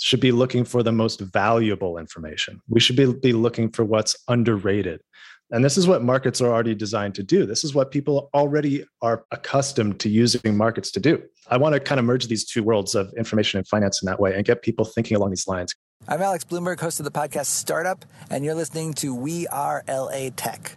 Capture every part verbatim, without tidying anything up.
should be looking for the most valuable information. We should be, be looking for what's underrated. And this is what markets are already designed to do. This is what people already are accustomed to using markets to do. I want to kind of merge these two worlds of information and finance in that way and get people thinking along these lines. I'm Alex Bloomberg, host of the podcast Startup, and you're listening to We Are L A Tech.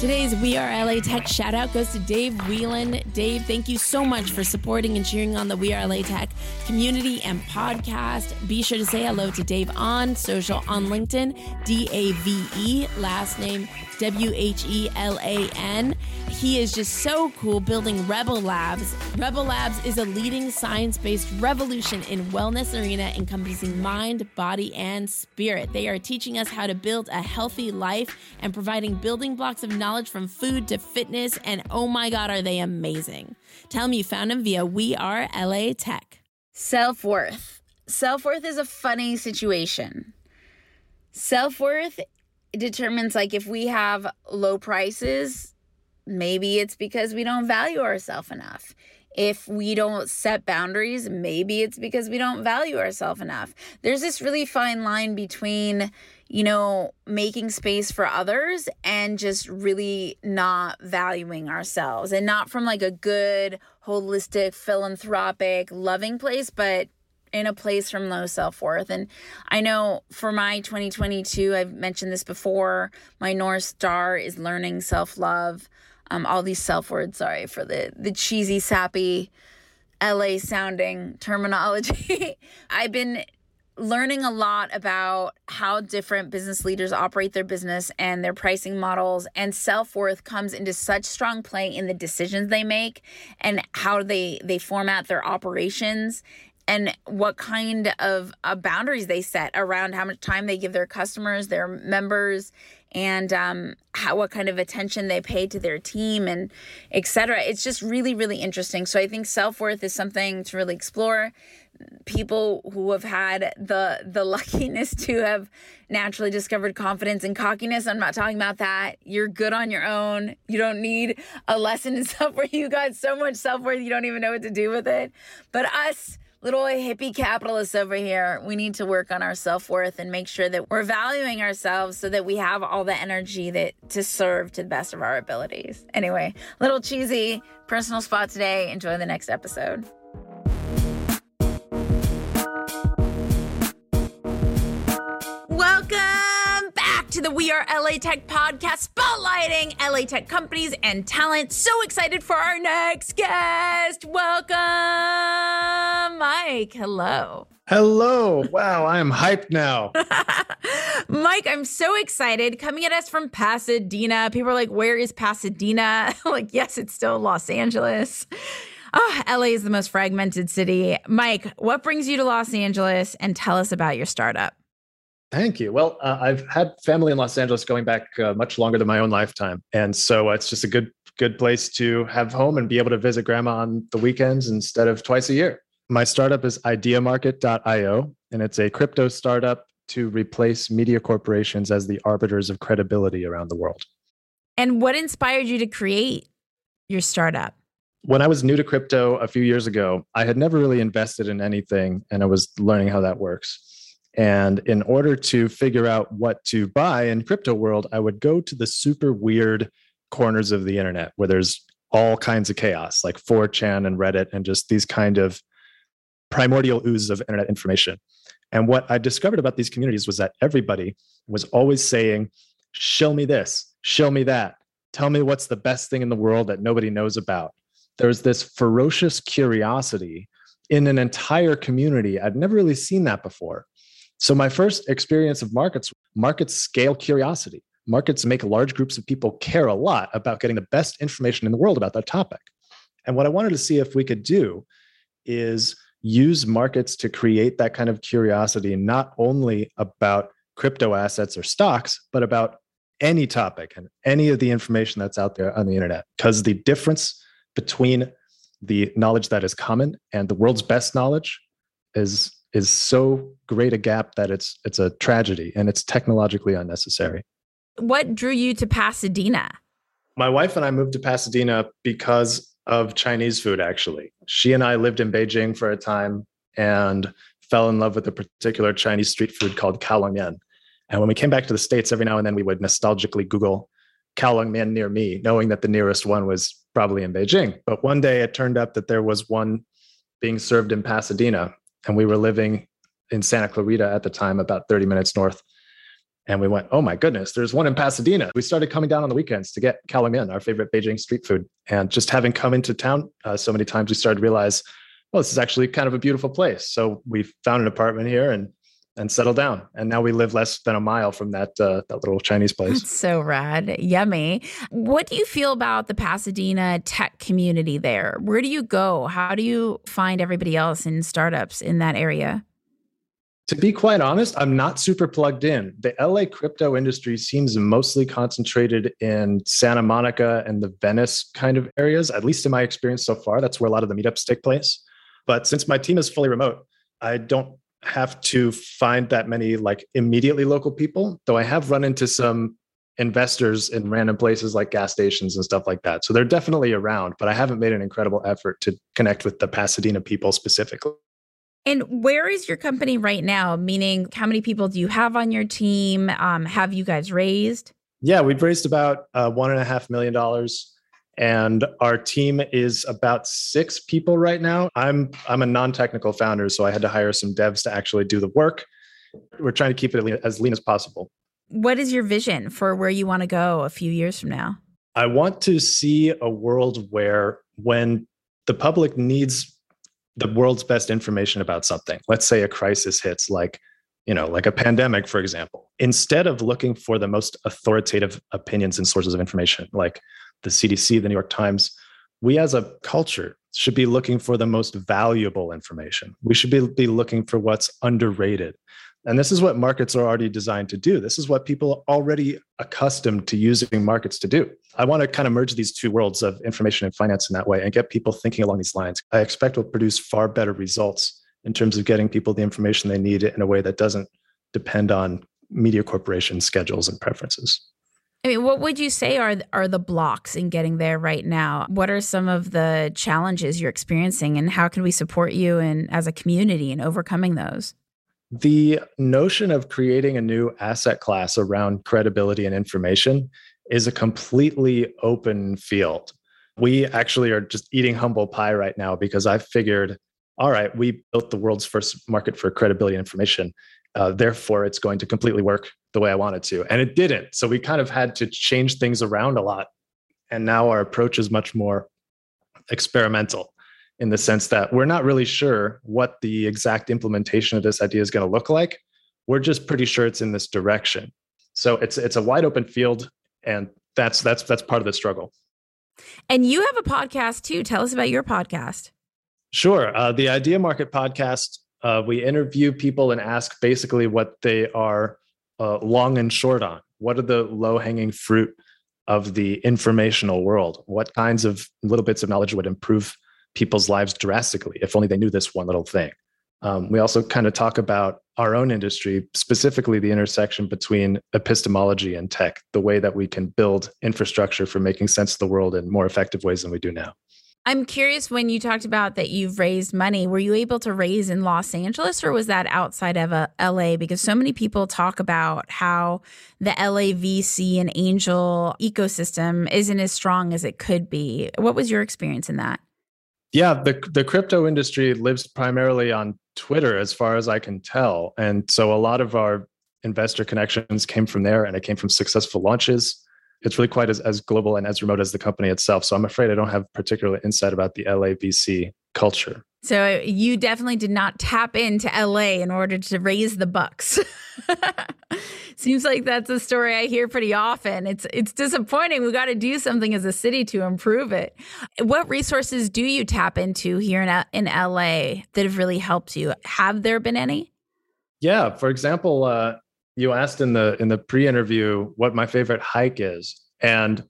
Today's We Are L A Tech shout out goes to Dave Whelan. Dave, thank you so much for supporting and cheering on the We Are L A Tech community and podcast. Be sure to say hello to Dave on social, on LinkedIn, D A V E, last name W H E L A N. He is just so cool building Rebel Labs. Rebel Labs is a leading science-based revolution in wellness arena encompassing mind, body, and spirit. They are teaching us how to build a healthy life and providing building blocks of knowledge from food to fitness, and oh my God, are they amazing. Tell me you found them via We Are L A Tech. Self-worth. Self-worth is a funny situation. Self-worth determines, like, if we have low prices, maybe it's because we don't value ourselves enough. If we don't set boundaries, maybe it's because we don't value ourselves enough. There's this really fine line between, you know, making space for others and just really not valuing ourselves, and not from like a good, holistic, philanthropic, loving place, but in a place from low self-worth. And I know for my twenty twenty-two, I've mentioned this before, my North Star is learning self-love. Um, all these self-words, sorry for the, the cheesy, sappy, L A-sounding terminology. I've been learning a lot about how different business leaders operate their business and their pricing models, and self-worth comes into such strong play in the decisions they make and how they, they format their operations and what kind of uh, boundaries they set around how much time they give their customers, their members, and um, how what kind of attention they pay to their team, and et cetera. It's just really, really interesting. So I think self-worth is something to really explore. People who have had the the luckiness to have naturally discovered confidence and cockiness, I'm not talking about that. You're good on your own. You don't need a lesson in self-worth. You got so much self-worth, you don't even know what to do with it. But us little hippie capitalists over here, we need to work on our self-worth and make sure that we're valuing ourselves so that we have all the energy that to serve to the best of our abilities. Anyway, little cheesy personal spot today. Enjoy the next episode. Welcome back to the We Are L A Tech podcast, spotlighting L A Tech companies and talent. So excited for our next guest. Welcome, Mike. Hello. Hello. Wow, I am hyped now. Mike, I'm so excited. Coming at us from Pasadena. People are like, where is Pasadena? Like, yes, it's still Los Angeles. Oh, L A is the most fragmented city. Mike, what brings you to Los Angeles, and tell us about your startup? Thank you. Well, uh, I've had family in Los Angeles going back uh, much longer than my own lifetime. And so uh, it's just a good good place to have home and be able to visit grandma on the weekends instead of twice a year. My startup is idea market dot io, and it's a crypto startup to replace media corporations as the arbiters of credibility around the world. And what inspired you to create your startup? When I was new to crypto a few years ago, I had never really invested in anything, and I was learning how that works. And in order to figure out what to buy in crypto world, I would go to the super weird corners of the internet where there's all kinds of chaos, like four chan and Reddit, and just these kind of primordial ooze of internet information. And what I discovered about these communities was that everybody was always saying, show me this, show me that, tell me what's the best thing in the world that nobody knows about. There's this ferocious curiosity in an entire community. I've never really seen that before. So my first experience of markets, markets scale curiosity. Markets make large groups of people care a lot about getting the best information in the world about that topic. And what I wanted to see if we could do is use markets to create that kind of curiosity, not only about crypto assets or stocks, but about any topic and any of the information that's out there on the internet. Because the difference between the knowledge that is common and the world's best knowledge is, is so great a gap that it's, it's a tragedy and it's technologically unnecessary. What drew you to Pasadena? My wife and I moved to Pasadena because of Chinese food, actually. She and I lived in Beijing for a time and fell in love with a particular Chinese street food called Kaolong Mian. And when we came back to the States, every now and then we would nostalgically Google Kaolong Mian near me, knowing that the nearest one was probably in Beijing. But one day it turned up that there was one being served in Pasadena. And we were living in Santa Clarita at the time, about thirty minutes north. And we went, oh my goodness, there's one in Pasadena. We started coming down on the weekends to get Kaolong Mian, our favorite Beijing street food. And just having come into town uh, so many times, we started to realize, well, this is actually kind of a beautiful place. So we found an apartment here and and settled down. And now we live less than a mile from that uh, that little Chinese place. That's so rad. Yummy. What do you feel about the Pasadena tech community there? Where do you go? How do you find everybody else in startups in that area? To be quite honest, I'm not super plugged in. The L A crypto industry seems mostly concentrated in Santa Monica and the Venice kind of areas, at least in my experience so far. That's where a lot of the meetups take place. But since my team is fully remote, I don't have to find that many like immediately local people, though I have run into some investors in random places like gas stations and stuff like that. So they're definitely around, but I haven't made an incredible effort to connect with the Pasadena people specifically. And where is your company right now? Meaning, how many people do you have on your team? Um, have you guys raised? Yeah, we've raised about uh, one and a half million dollars. And our team is about six people right now. I'm I'm a non-technical founder, so I had to hire some devs to actually do the work. We're trying to keep it as lean as possible. What is your vision for where you want to go a few years from now? I want to see a world where when the public needs the world's best information about something, let's say a crisis hits like, you know, like a pandemic, for example, instead of looking for the most authoritative opinions and sources of information, like the C D C, the New York Times, we as a culture should be looking for the most valuable information. We should be, be looking for what's underrated. And this is what markets are already designed to do. This is what people are already accustomed to using markets to do. I want to kind of merge these two worlds of information and finance in that way and get people thinking along these lines. I expect will produce far better results in terms of getting people the information they need in a way that doesn't depend on media corporation schedules and preferences. I mean, what would you say are are the blocks in getting there right now? What are some of the challenges you're experiencing and how can we support you in, as a community in overcoming those? The notion of creating a new asset class around credibility and information is a completely open field. We actually are just eating humble pie right now because I figured, all right, we built the world's first market for credibility and information. Uh, therefore, it's going to completely work the way I want it to. And it didn't. So we kind of had to change things around a lot. And now our approach is much more experimental, in the sense that we're not really sure what the exact implementation of this idea is going to look like. We're just pretty sure it's in this direction. So it's it's a wide open field, and that's that's that's part of the struggle. And you have a podcast too. Tell us about your podcast. Sure. Uh, the Idea Market podcast, uh, we interview people and ask basically what they are uh, long and short on. What are the low-hanging fruit of the informational world? What kinds of little bits of knowledge would improve people's lives drastically, if only they knew this one little thing. Um, we also kind of talk about our own industry, specifically the intersection between epistemology and tech, the way that we can build infrastructure for making sense of the world in more effective ways than we do now. I'm curious, when you talked about that you've raised money, were you able to raise in Los Angeles or was that outside of uh, L A? Because so many people talk about how the L A V C and angel ecosystem isn't as strong as it could be. What was your experience in that? Yeah, the, the crypto industry lives primarily on Twitter, as far as I can tell. And so a lot of our investor connections came from there, and it came from successful launches. It's really quite as, as global and as remote as the company itself. So I'm afraid I don't have particular insight about the L A V C culture. So you definitely did not tap into L A in order to raise the bucks. Seems like that's a story I hear pretty often. It's it's disappointing. We got to do something as a city to improve it. What resources do you tap into here in, in L A that have really helped you? Have there been any? Yeah. For example, uh, you asked in the in the pre-interview what my favorite hike is, and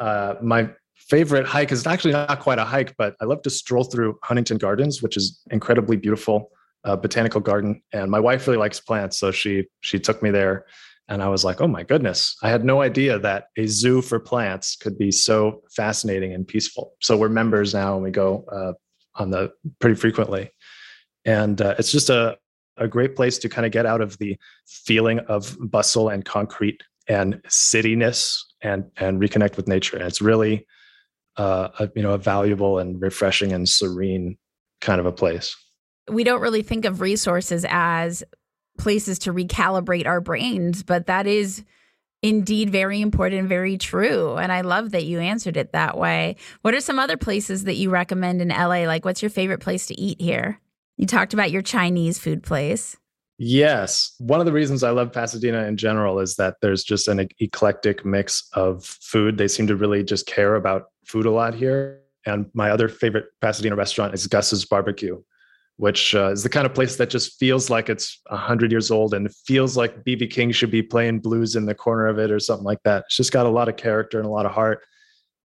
uh, my favorite hike is actually not quite a hike, but I love to stroll through Huntington Gardens, which is incredibly beautiful uh, botanical garden. And my wife really likes plants, so she she took me there, and I was like, oh my goodness, I had no idea that a zoo for plants could be so fascinating and peaceful. So we're members now, and we go uh, on the pretty frequently, and uh, it's just a a great place to kind of get out of the feeling of bustle and concrete and cityness, and and reconnect with nature. And it's really Uh, a, you know, a valuable and refreshing and serene kind of a place. We don't really think of resources as places to recalibrate our brains, but that is indeed very important and very true. And I love that you answered it that way. What are some other places that you recommend in L A? Like, what's your favorite place to eat here? You talked about your Chinese food place. Yes. One of the reasons I love Pasadena in general is that there's just an eclectic mix of food. They seem to really just care about food a lot here. And my other favorite Pasadena restaurant is Gus's B B Q, which uh, is the kind of place that just feels like it's one hundred years old and feels like B B King should be playing blues in the corner of it or something like that. It's just got a lot of character and a lot of heart,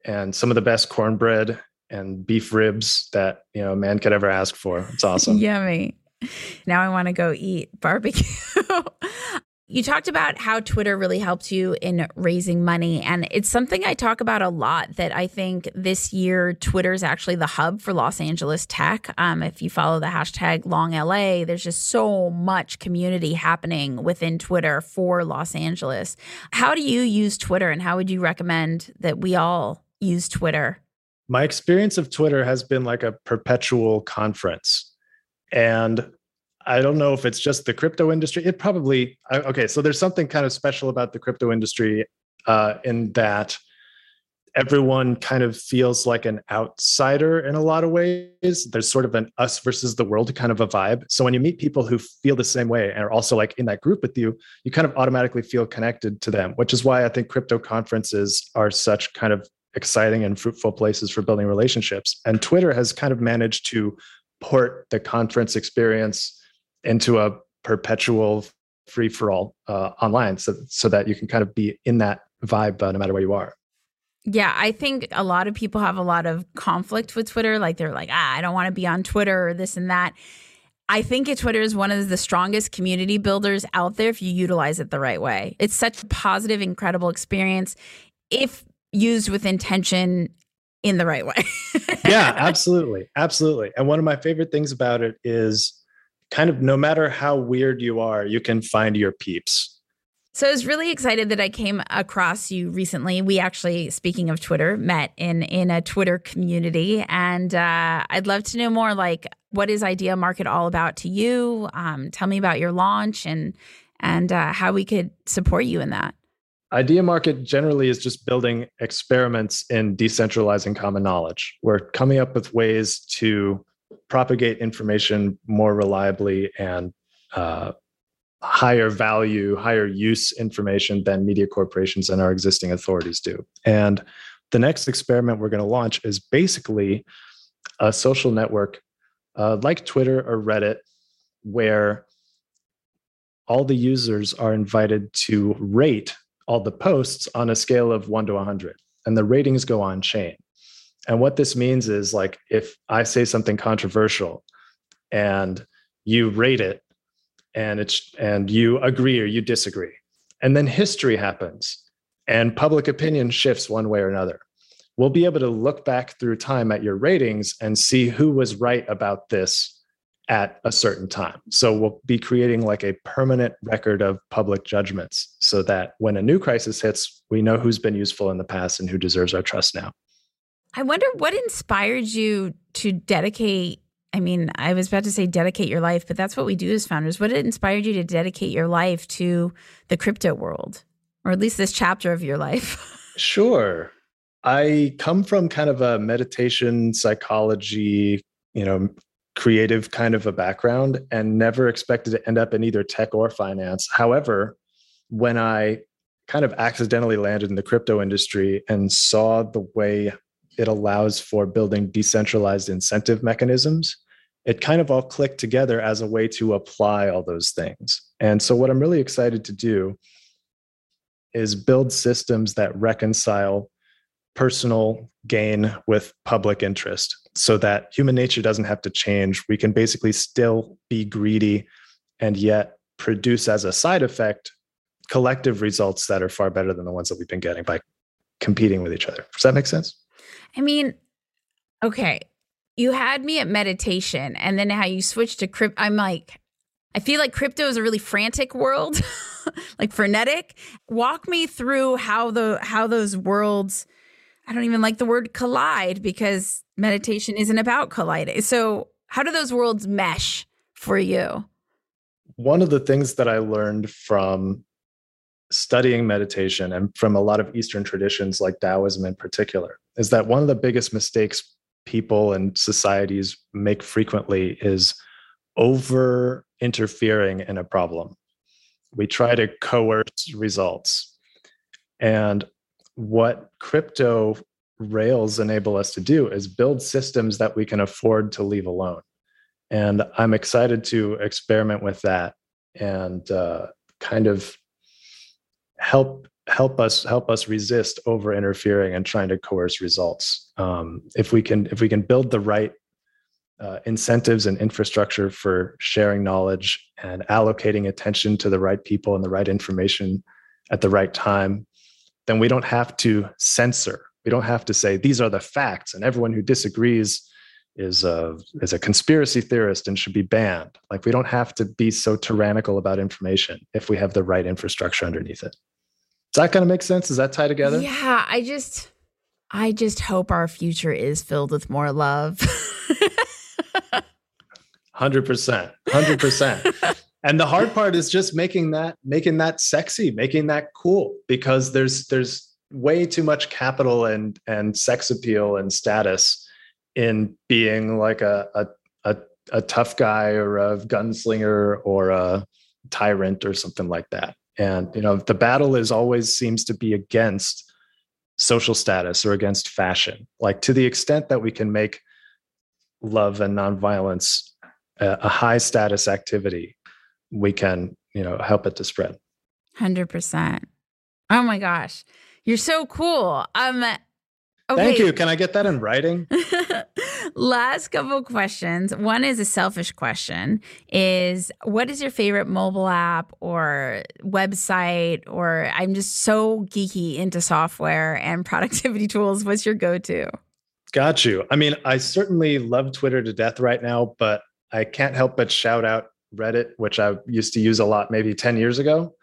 and some of the best cornbread and beef ribs that, you know, a man could ever ask for. It's awesome. Yummy. Now I want to go eat barbecue. You talked about how Twitter really helped you in raising money. And it's something I talk about a lot, that I think this year, Twitter is actually the hub for Los Angeles tech. Um, if you follow the hashtag LongLA, there's just so much community happening within Twitter for Los Angeles. How do you use Twitter, and how would you recommend that we all use Twitter? My experience of Twitter has been like a perpetual conference. And I don't know if it's just the crypto industry. It probably, okay, so there's something kind of special about the crypto industry uh, in that everyone kind of feels like an outsider in a lot of ways. There's sort of an us versus the world kind of a vibe. So when you meet people who feel the same way and are also like in that group with you, you kind of automatically feel connected to them, which is why I think crypto conferences are such kind of exciting and fruitful places for building relationships. And Twitter has kind of managed to port the conference experience into a perpetual free-for-all uh, online so, so that you can kind of be in that vibe uh, no matter where you are. Yeah, I think a lot of people have a lot of conflict with Twitter. Like they're like, ah, I don't want to be on Twitter or this and that. I think Twitter is one of the strongest community builders out there if you utilize it the right way. It's such a positive, incredible experience if used with intention in the right way. Yeah, absolutely. Absolutely. And one of my favorite things about it is kind of no matter how weird you are, you can find your peeps. So I was really excited that I came across you recently. We actually, speaking of Twitter, met in in a Twitter community. And uh, I'd love to know more, like, what is Idea Market all about to you? Um, tell me about your launch and, and uh, how we could support you in that. Idea Market generally is just building experiments in decentralizing common knowledge. We're coming up with ways to propagate information more reliably and uh, higher value, higher use information than media corporations and our existing authorities do. And the next experiment we're going to launch is basically a social network uh, like Twitter or Reddit, where all the users are invited to rate all the posts on a scale of one to one hundred, and the ratings go on chain. And what this means is, like, if I say something controversial and you rate it, and it's and you agree or you disagree, and then history happens and public opinion shifts one way or another, we'll be able to look back through time at your ratings and see who was right about this at a certain time. So we'll be creating like a permanent record of public judgments so that when a new crisis hits, we know who's been useful in the past and who deserves our trust now. I wonder what inspired you to dedicate I mean, I was about to say dedicate your life, but that's what we do as founders. What inspired you to dedicate your life to the crypto world, or at least this chapter of your life? Sure. I come from kind of a meditation, psychology, you know, creative kind of a background, and never expected to end up in either tech or finance. However, when I kind of accidentally landed in the crypto industry and saw the way it allows for building decentralized incentive mechanisms, it kind of all clicked together as a way to apply all those things. And so what I'm really excited to do is build systems that reconcile personal gain with public interest so that human nature doesn't have to change. We can basically still be greedy and yet produce as a side effect collective results that are far better than the ones that we've been getting by competing with each other. Does that make sense? I mean, okay, you had me at meditation, and then how you switched to crypto. I'm like, I feel like crypto is a really frantic world, like frenetic. Walk me through how the how those worlds, I don't even like the word collide because meditation isn't about colliding. So how do those worlds mesh for you? One of the things that I learned from studying meditation and from a lot of Eastern traditions like Taoism in particular is that one of the biggest mistakes people and societies make frequently is over interfering in a problem. We try to coerce results. And what crypto rails enable us to do is build systems that we can afford to leave alone. And I'm excited to experiment with that and uh, kind of help help us help us resist over interfering and trying to coerce results. Um, if we can if we can build the right uh, incentives and infrastructure for sharing knowledge and allocating attention to the right people and the right information at the right time, then we don't have to censor. We don't have to say these are the facts and everyone who disagrees is a is a conspiracy theorist and should be banned. Like, we don't have to be so tyrannical about information if we have the right infrastructure underneath it. Does that kind of make sense? Does that tie together? Yeah, I just, I just hope our future is filled with more love. one hundred percent, one hundred percent. And the hard part is just making that, making that sexy, making that cool, because there's, there's way too much capital and, and sex appeal and status in being like a, a, a, a tough guy or a gunslinger or a tyrant or something like that. And, you know, the battle is always seems to be against social status or against fashion. Like, to the extent that we can make love and nonviolence a, a high status activity, we can, you know, help it to spread. one hundred percent. Oh my gosh. You're so cool. Um, okay. Thank you. Can I get that in writing? Last couple of questions. One is a selfish question, is what is your favorite mobile app or website? Or I'm just so geeky into software and productivity tools. What's your go-to? Got you. I mean, I certainly love Twitter to death right now, but I can't help but shout out Reddit, which I used to use a lot maybe ten years ago.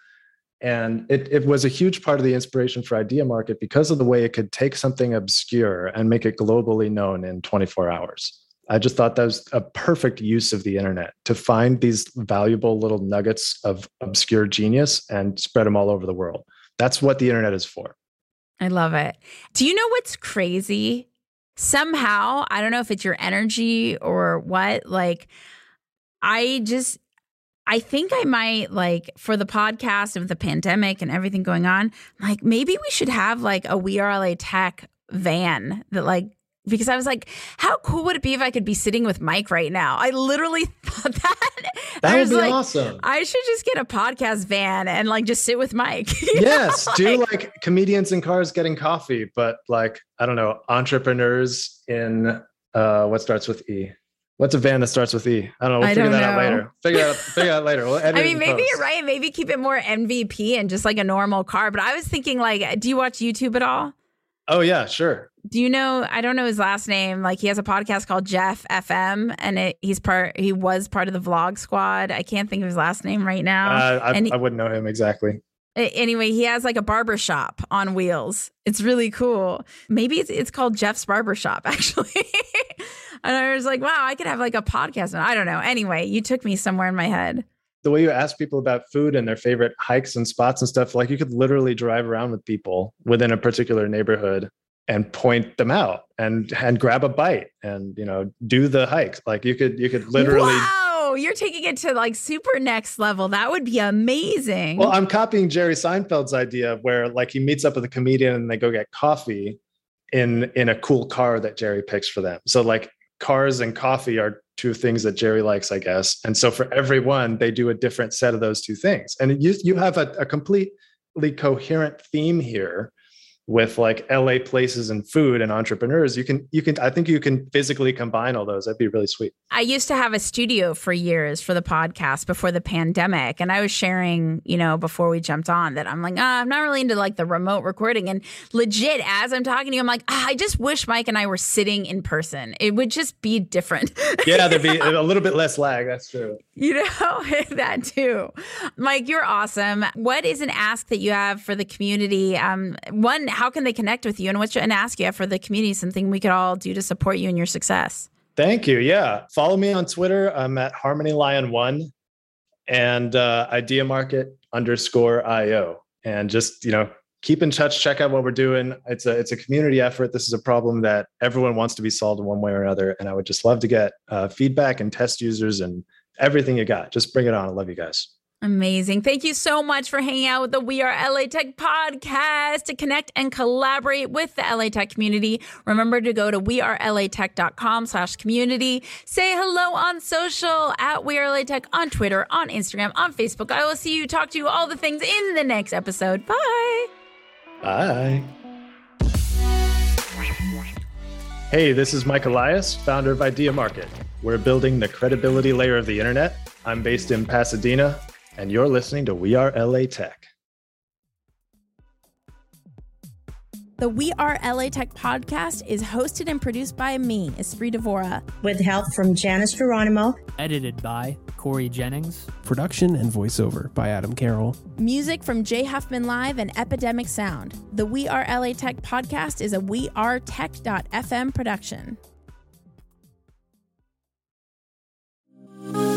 And it, it was a huge part of the inspiration for Ideamarket because of the way it could take something obscure and make it globally known in twenty-four hours. I just thought that was a perfect use of the internet to find these valuable little nuggets of obscure genius and spread them all over the world. That's what the internet is for. I love it. Do you know what's crazy? Somehow, I don't know if it's your energy or what, like, I just... I think I might, like, for the podcast of the pandemic and everything going on, like, maybe we should have like a We Are L A Tech van that, like, because I was like, how cool would it be if I could be sitting with Mike right now? I literally thought that. That I was would be like, awesome. I should just get a podcast van and like just sit with Mike. Yes. Know? Do like, like comedians in cars getting coffee, but like, I don't know, entrepreneurs in uh, what starts with E? What's a van that starts with E? I don't know. We'll I figure that know. out later. Figure out, figure out later. We'll edit I mean, maybe post. You're right. Maybe keep it more M V P and just like a normal car. But I was thinking, like, do you watch YouTube at all? Oh, yeah, sure. Do you know, I don't know his last name. Like, he has a podcast called Jeff F M, and it, he's part, he was part of the Vlog Squad. I can't think of his last name right now. Uh, I, he, I wouldn't know him exactly. Anyway, he has like a barbershop on wheels. It's really cool. Maybe it's, it's called Jeff's Barbershop, actually. And I was like, wow, I could have like a podcast. I don't know. Anyway, you took me somewhere in my head. The way you ask people about food and their favorite hikes and spots and stuff, like you could literally drive around with people within a particular neighborhood and point them out and, and grab a bite and, you know, do the hikes. Like you could, you could literally. Wow, you're taking it to like super next level. That would be amazing. Well, I'm copying Jerry Seinfeld's idea where like he meets up with a comedian and they go get coffee in, in a cool car that Jerry picks for them. So like cars and coffee are two things that Jerry likes, I guess. And so for everyone, they do a different set of those two things. And you, you have a, a completely coherent theme here with like L A places and food and entrepreneurs. You can, you can, I think you can physically combine all those. That'd be really sweet. I used to have a studio for years for the podcast before the pandemic. And I was sharing, you know, before we jumped on that I'm like, oh, I'm not really into like the remote recording. And legit, as I'm talking to you, I'm like, oh, I just wish Mike and I were sitting in person. It would just be different. Yeah, there'd be a little bit less lag. That's true. You know, that too. Mike, you're awesome. What is an ask that you have for the community? Um, one, how can they connect with you, and what's an ask you have for the community, something we could all do to support you in your success? Thank you. Yeah. Follow me on Twitter. I'm at Harmony Lion one and uh, Ideamarket underscore I O. And just, you know, keep in touch, check out what we're doing. It's a, it's a community effort. This is a problem that everyone wants to be solved in one way or another. And I would just love to get uh, feedback and test users and everything you got. Just bring it on. I love you guys. Amazing. Thank you so much for hanging out with the We Are L A Tech podcast. To connect and collaborate with the L A Tech community, remember to go to we are l a tech dot com slash community. Say hello on social at We Are L A Tech, on Twitter, on Instagram, on Facebook. I will see you, talk to you, all the things in the next episode. Bye. Bye. Hey, this is Mike Elias, founder of Ideamarket. We're building the credibility layer of the internet. I'm based in Pasadena, and you're listening to We Are L A Tech. The We Are L A Tech podcast is hosted and produced by me, Espree Devora, with help from Janice Geronimo. Edited by Cory Jennings. Production and voiceover by Adam Carroll. Music from Jay Huffman Live and Epidemic Sound. The We Are L A Tech podcast is a we are tech dot f m production.